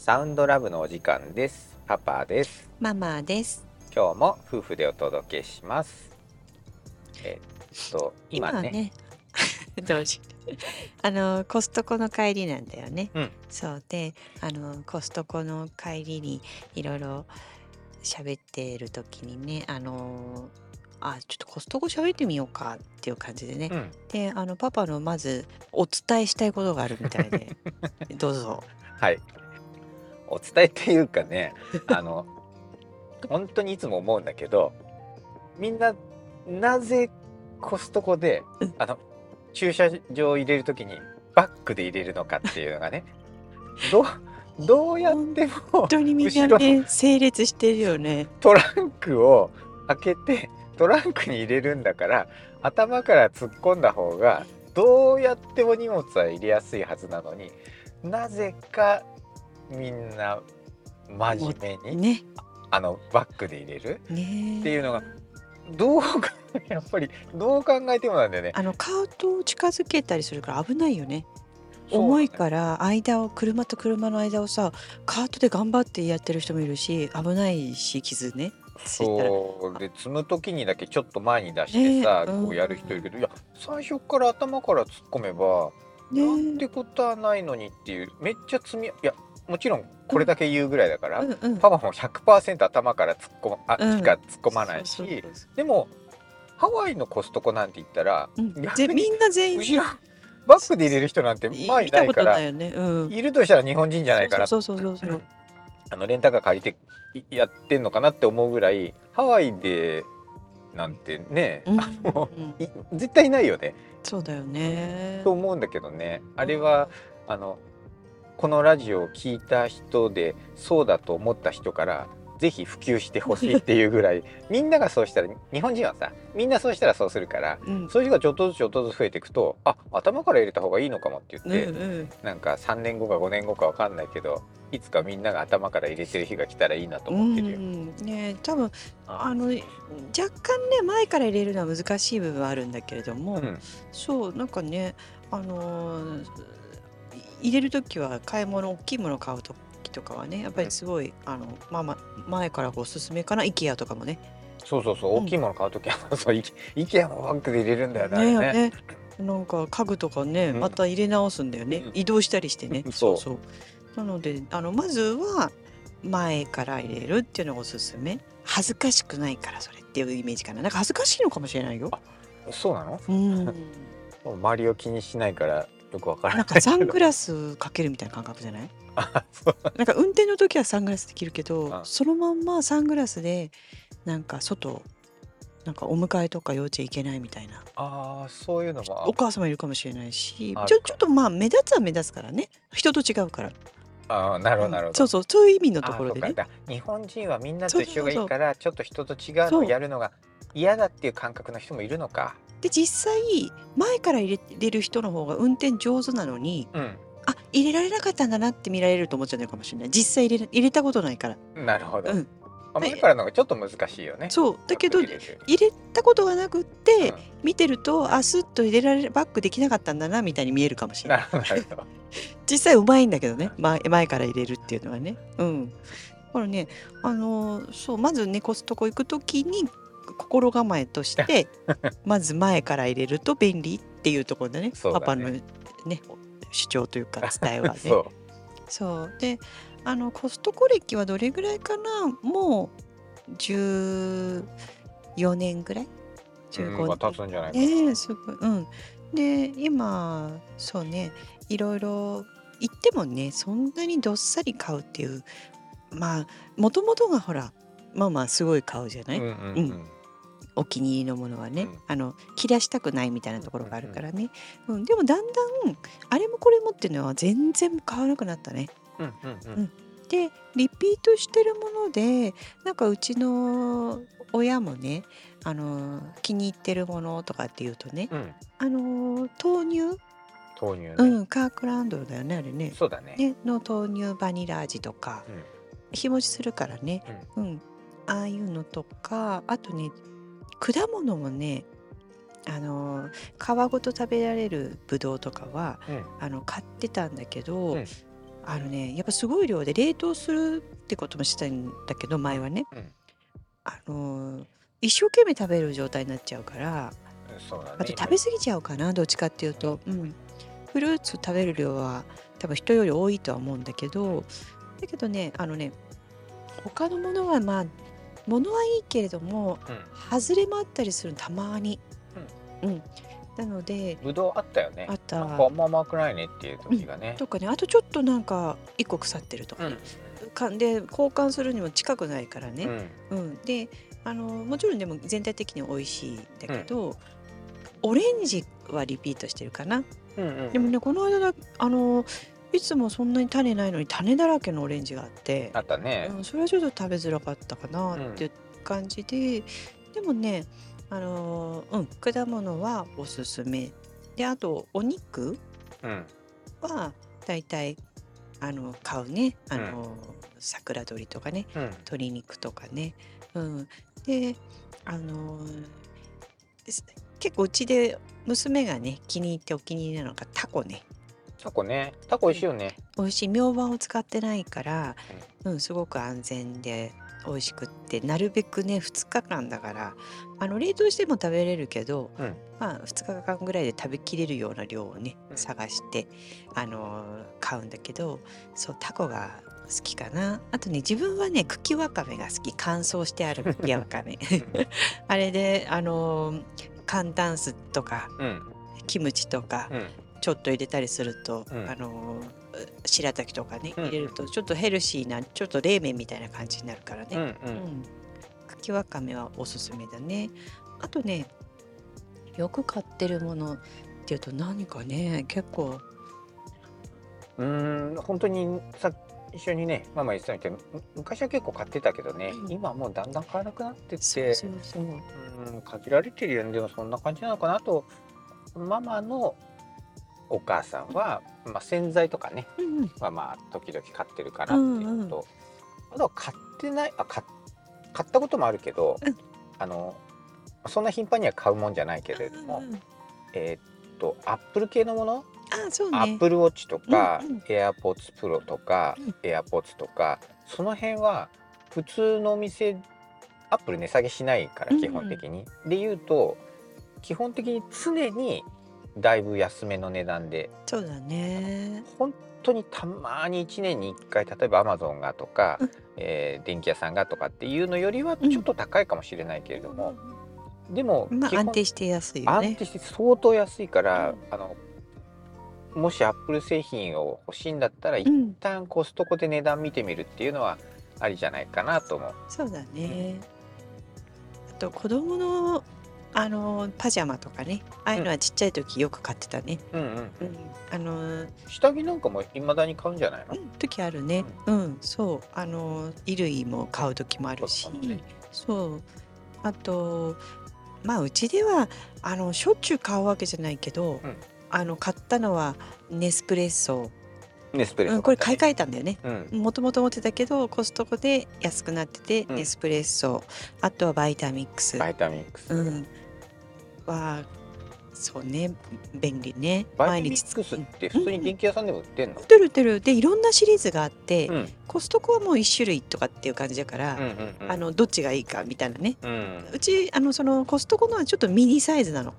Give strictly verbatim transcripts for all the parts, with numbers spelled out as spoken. サウンドラブのお時間です。パパです。ママです。今日も夫婦でお届けします。えっと今 ね, 今ねどうしあのコストコの帰りなんだよね、うん、そうであのコストコの帰りにいろいろ喋ってる時にねあのあちょっとコストコ喋ってみようかっていう感じでね、うん、であのパパのまずお伝えしたいことがあるみたいでどうぞ。はい、お伝えっていうかねあの本当にいつも思うんだけどみんななぜコストコであの駐車場入れるときにバックで入れるのかっていうのがねどうどうやっても本当にみんなね整列してるよね。トランクを開けてトランクに入れるんだから頭から突っ込んだ方がどうやっても荷物は入れやすいはずなのになぜかみんな真面目に、ね、あのバックで入れる、ね、っていうのがどうかやっぱりどう考えてもなんだよね。あのカートを近づけたりするから危ないよね。重いから間を車と車の間をさカートで頑張ってやってる人もいるし危ないし傷ね。そうで積む時にだけちょっと前に出してさ、ね、こうやる人いるけど、うん、いや最初から頭から突っ込めば、ね、なんてことはないのにっていうめっちゃ積みいやもちろんこれだけ言うぐらいだから、うんうんうん、パパも ひゃくパーセント 頭から突っ込まあ、うん、しか突っ込まないしそうそうそうそうでもハワイのコストコなんて言ったら、うん、みんな全員後ろバックで入れる人なんて前いないからい、ねうん、いるとしたら日本人じゃないからそうそうそうそうそうあのレンタカー借りてやってんのかなって思うぐらいハワイでなんてね、うんあのうん、絶対ないよね。そうだよねと思うんだけどねあれは、うん、あのこのラジオを聞いた人でそうだと思った人からぜひ普及してほしいっていうぐらいみんながそうしたら日本人はさみんなそうしたらそうするから、うん、そういう人がちょっとずつちょっとずつ増えていくとあ頭から入れた方がいいのかもって言って、うんうん、なんかさんねんごかごねんごか分かんないけどいつかみんなが頭から入れてる日が来たらいいなと思ってるよ、うんね、多分あの若干ね前から入れるのは難しい部分はあるんだけれども、うん、そうなんかね、あのー、入れるときは買い物大きいもの買うととかはねやっぱりすごい、うんあのまあま、前からおすすめかな IKEA とかもねそうそうそう、うん、大きいもの買うときは IKEA もバッグで入れるんだよ ね, ね, ねなんか家具とかねまた入れ直すんだよね、うん、移動したりしてねそうそうなのであのまずは前から入れるっていうのがおすすめ。恥ずかしくないからそれっていうイメージかな。なんか恥ずかしいのかもしれないよ。そうなの、うん、周りを気にしないからよくわからないけどなんかサングラスかけるみたいな感覚じゃないなんか運転の時はサングラスできるけどああそのまんまサングラスでなんか外なんかお迎えとか幼稚園行けないみたいなあそういうのもお母様いるかもしれないしち ょ, ちょっとまあ目立つは目立つからね人と違うからあなるほどなるほど、うん、そうそうそういう意味のところでね日本人はみんなと一緒がいいからちょっと人と違うのをやるのが嫌だっていう感覚の人もいるのかで実際前から入れる人の方が運転上手なのに、うんあ入れられなかったんだなって見られると思っちゃうかもしれない。実際入 れ, 入れたことないからなるほど、うん、前からのがちょっと難しいよね。そうだけど入 れ, 入れたことがなくって、うん、見てるとあスッと入れられバックできなかったんだなみたいに見えるかもしれないなるほど実際うまいんだけどね 前, 前から入れるっていうのはね、うん、だからねあのそうまずねコストコ行くときに心構えとしてまず前から入れると便利っていうところで ね, ねパパのね主張というか伝えはねそうそうであのコストコ歴はどれぐらいかな。もうじゅうよねんぐらいじゅうごねんが経つんじゃないかな、ね、すごい、うん、で今そうねいろいろ行ってもねそんなにどっさり買うっていうまあもともとがほらまあまあすごい買うじゃない、うんうんうんうんお気に入りのものはね、うん、あの切らしたくないみたいなところがあるからね、うんうんうん、でもだんだんあれもこれもっていうのは全然買わなくなったね、うんうんうん、でリピートしてるものでなんかうちの親もねあの気に入ってるものとかっていうとね、うん、あの豆乳豆乳、ねうん、カークランドだよねあれねそうだね、ねの豆乳バニラ味とか、うん、日持ちするからね、うんうん、ああいうのとかあとね果物もね、あのー、皮ごと食べられるぶどうとかは、うん、あの買ってたんだけど、うん、あのね、やっぱすごい量で冷凍するってこともしたいんだけど、前はね、うん。あのー一生懸命食べる状態になっちゃうから、うんそうだあとね、今食べ過ぎちゃうかな、どっちかっていうと、うん、フルーツ食べる量は多分人より多いとは思うんだけど、だけどね、あのね、他のものはまあ、ものはいいけれども、うん。外れもあったりするの、たまに。うん。うん。なので、ぶどうあったよね。あとなんかは、あんま甘くないねっていうう時ん、がね。とかね、あとちょっとなんか一個腐ってるとうかね。ん。かで、交換するにも近くないからうね。ん。うん。で、あの、もちろんでも全体的に美味しいんだうけん。ど、オレンジはリピートしてるかな。うんうんうでもん。ね、この間だ、あの、いつもそんなに種ないのに種だらけのオレンジがあって、あったね。うん、それはちょっと食べづらかったかなうっていん。う感じで、でもね、あのーうん、果物はおすすめ。で、あと、お肉うん。は、だいたい、あの、買うね。あうん。のー、桜鶏とかね、うん。鶏肉とかね。うん。で、あのーです結構うちで娘がね、気に入ってお気に入りなのがタコね。タコね。タコ美う味しいん、よね。美味しい、みょうばを使ってないから、うん。うん、すごく安全で美味しくって、なるべくね、ふつかかんだから、あの、冷凍しても食べれるけど、うん。まあ、ふつかかんぐらいで食べきれるような量をね、うん。探して、あのー買うんだけど、そう、タコが好きかな。あとね、自分はね、茎わかめが好き。乾燥してある茎わかめ。うん。あれで、あのー、寒暖酢とか、うん。キムチとか、うん。ちょっと入れたりすると、うん。あのー白滝とかね、うん入れるとちょっとヘルシーな、ちょっと冷麺みたいな感じになるからうん。ね。うんううん。ん。茎わかめはおすすめだね。あとね、よく買ってるものっていうと何かね、結構、うーん、本当にさ一緒にね、ママ言ってたみたいに、む昔は結構買ってたけどうね、ん、今はもうだんだん買わなくなってそうて、そうそう。うーん、限られてるよね。でもそんな感じなのかな。あと、ママのお母さんは、まあ、洗剤とかね、うんうん。はまあ、時々買ってるかうなっていうんのうん。と、あとは買ってない、あ、買っ買ったこともあるけど、うん。あの、そんな頻繁には買うもんじゃないけれどうんも、うんうん。えーっと、アップル系のもの、ああ、そうアッね。プルウォッチとうんか、うん。AirPods Pro とか、うん。AirPods とか、その辺は普通のお店、アップル値下げしないから、う基本んうん。的に。で言うと、基本的に常にだいぶ安めの値段で、そうだあのね。本当にたまにいちねんにいっかい、例えばアマゾンがとか、うん。えー電気屋さんがとかっていうのよりはうちょっん。と高いかもしれないけれども、でもま基あ、安本定して安いよ安ね。定して相当安いかうら、ん。あのもしアップル製品を欲しいんだったら、う一ん。旦コストコで値段見てみるっていうのはありじゃないかなと思そうだう。うん、ね。あと、子供の、あのーパジャマとかね、ああいううのん、はちっちゃい時よく買ってたね。うんうんううん。ん。あのー下着なんかも未だに買うんじゃないうの？ん、時あるね。うん。うん、そう。あの、衣類も買う時もあるそうだね。し、そう。あと、まあ、うちでは、あの、しょっちゅう買うわけじゃないけど、うん。あの、買ったのはネスプレッソ。ネスプレッうん、ソこ買っれた買いね。替えたんだよね。うん。もともと持ってたけど、コストコで安くなってて、うネん。スプレッソ、あとはバイタミックス。バイタミックス。うん。は、そうね、便利ね。バイ毎タミ日ッつ、クスっうん、てう普ん通にうん。電気屋さんでも売ってんの？売ってる売ってる。で、いろんなシリーズがあって、うん。コストコはもういっ種類とかっていう感じだかうら、んうあんの、どっちがいいかみたいなね。うん。うん。うち、あの、そのコストコのはちょっとミニサイズなの。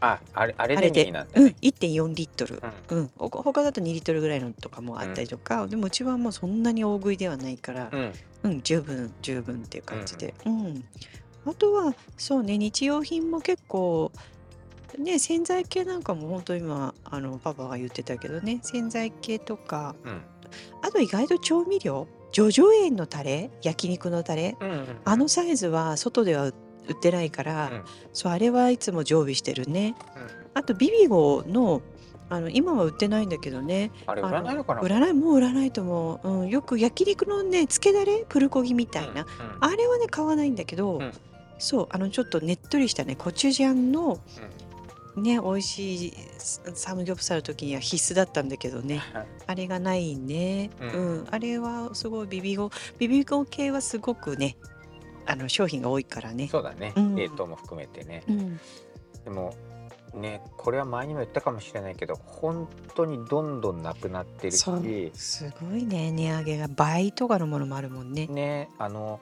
あ、あれ、あれあでれミニで、なんだうん、ね。いってんよんリットル。うん。うん。お他だとにリットルぐらいのとかもあうったん。りとか、でもうちはもうそんなに大食いではないから、うん。うん、十分、十分っていううんう感じん。で。うん。あとは、そうね、日用品も結構、ね、洗剤系なんかも本当今、あの、パパが言ってたけどね、洗剤系とか、うん。あと意外と調味料、叙々苑のタレ、焼肉のタレ、うんうんうあのん。サイズは外では売売ってないかうら、ん。そう、あれはいつも常備してるね。うん。あと、ビビゴの、あの、今は売ってないんだけどね、あれ売あらないの、のかな、売もらない、もう売らないと思う。うん、よく焼肉のね、つけだれ、プルコギみう。たいな、あれはね、買わないんだけうん。ど、うん。そう、あの、ちょっとねっとりしたね、コチュジャンのうん。ね、美味しいササムギョプサルの時には必須だったんだけどね。あれがないね。うん。うん。あれはすごい、ビビゴ、ビビゴ系はすごくね、あの、商品が多いからね。そうだね。う冷ん。凍も含めてね。うん。でもね、これは前にも言ったかもしれないけど本当にどんどんなくなってるし、すごいね、値上げが倍とかのものもあるもんね。ね、あの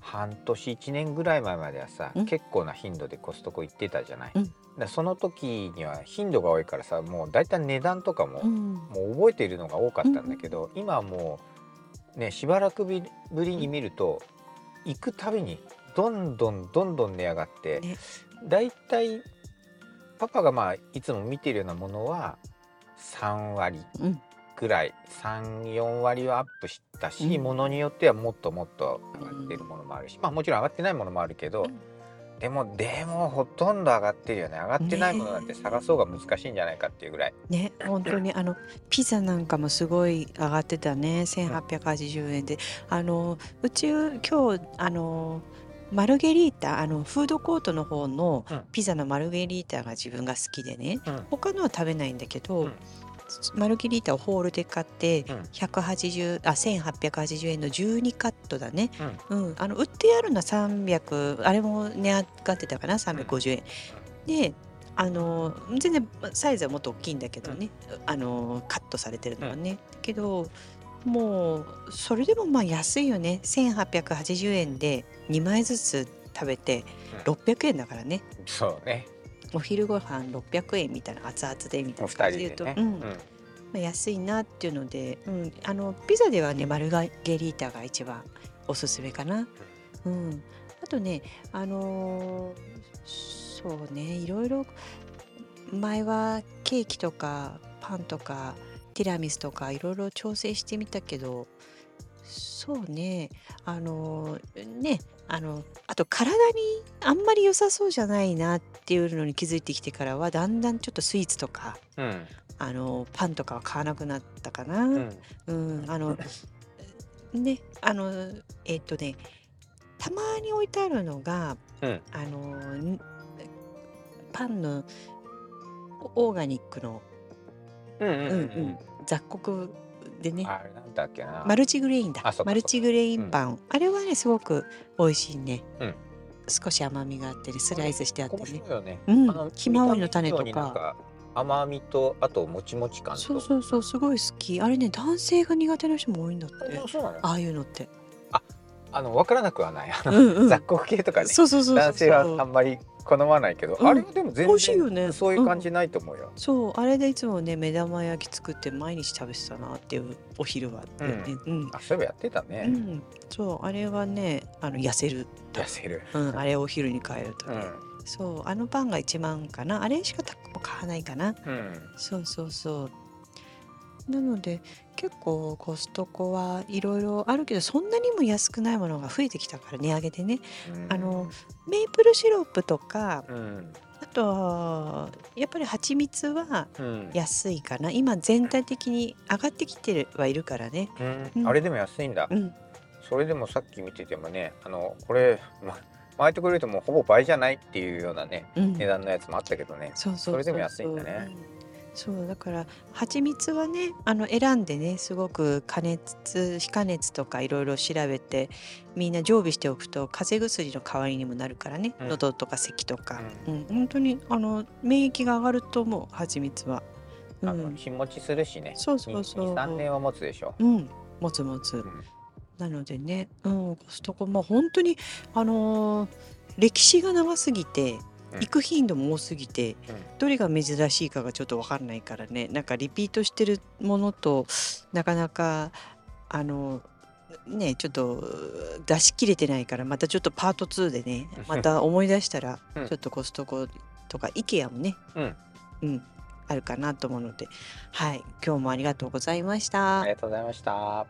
半年いちねんぐらい前まではさ、結構な頻度でコストコ行ってたじゃない、うん、だその時には頻度が多いからさ、もうだいたい値段とかも、うん、もう覚えているのが多かったんだけど、うん、今はもう、ね、しばらくぶりに見ると、うん、行くたびにどんどんどんどん値上がって、ね、だいたいパパがまあいつも見ているようなものはさんわりぐらい、うん、さん、よんわりはアップしたし、うん、ものによってはもっともっと上がってるものもあるし、まあ、もちろん上がってないものもあるけど、うん、でもでもほとんど上がってるよね。上がってないものなんて探そうが難しいんじゃないかっていうぐらいね。本当にあのピザなんかもすごい上がってたね、せんはっぴゃくはちじゅうえんで、うん、あのうち今日あのマルゲリータ、あのフードコートの方のピザのマルゲリータが自分が好きでね、うん、他のは食べないんだけど、うん、マルゲリータをホールで買ってひゃくはちじゅう、あせんはっぴゃくはちじゅうえんのじゅうにカットだね、うんうん、あの売ってあるのはさんびゃく、あれも値上がってたかな、さんびゃくごじゅうえん、うん、であの全然サイズはもっと大きいんだけどね、あのカットされてるのはね、うん、けどもうそれでもまあ安いよね。せんはっぴゃくはちじゅうえんでにまいずつ食べてろっぴゃくえんだからね、うん、そうね、お昼ご飯ろっぴゃくえんみたいな、熱々でみたいな感じで言うと、ね、うんうん、まあ、安いなっていうので、うん、あのピザではねマルゲリータが一番おすすめかな、うん、あとねあのー、そうね、いろいろ前はケーキとかパンとかティラミスとかいろいろ調整してみたけど、そうね、あのね、あのあと体にあんまり良さそうじゃないなっていうのに気づいてきてからは、だんだんちょっとスイーツとか、うん、あのパンとかは買わなくなったかな、うん、うん、あのね、あのえー、っとねたまに置いてあるのが、うん、あのパンのオーガニックの雑穀でね、あれなんだっけな、マルチグレインだ、マルチグレインパン、うん、あれはねすごく美味しいね、うん、少し甘みがあって、ね、スライスしてあってね、ひまわりの種とか甘みと、あともちもち感と、そうそうそう、すごい好き。あれね、男性が苦手な人も多いんだって。そうなの、ああいうのって、あ、あの分からなくはない、あの、うんうん、雑穀系とかね、そうそうそうそう、男性はあんまり好まないけど、うん、あれでも全然そういう感じないと思うよ、うん、そう、あれでいつもね目玉焼き作って毎日食べてたなっていう、お昼は、うんうん、あ、そういえばやってたね、うん、そうあれはね、あの痩せる痩せる、うん、あれをお昼に変えるとね、うん、そうあのパンが一番かな、あれしか買わないかな、うん、そうそうそう。なので結構コストコはいろいろあるけど、そんなにも安くないものが増えてきたから、値上げでね、あのメープルシロップとか、うん、あとやっぱり蜂蜜は安いかな、うん、今全体的に上がってきてはいるからね、うんうん、あれでも安いんだ、うん、それでもさっき見ててもね、あのこれ、ま毎とくれるともうほぼ倍じゃないっていうようなね、うん、値段のやつもあったけどね、そうそうそうそう、それでも安いんだね、うん、そうだから蜂蜜はね、あの選んでね、すごく加熱非加熱とかいろいろ調べてみんな常備しておくと風邪薬の代わりにもなるからね、うん、喉とか咳とか、うんうん、本当にあの免疫が上がると思う、蜂蜜は、うん、あの日持ちするしね、そうそうそう、に、さんねんは持つでしょ、うん、持つ持つ、うん、なのでね、うん、コストコ、まあ、本当にあのー、歴史が長すぎて行く頻度も多すぎて、どれが珍しいかがちょっと分かんないからね、なんかリピートしてるものとなかなかあのねちょっと出し切れてないから、またちょっとパートツーでね、また思い出したらちょっとコストコとかIKEAもね、うん、うん、あるかなと思うので、はい、今日もありがとうございました。ありがとうございました。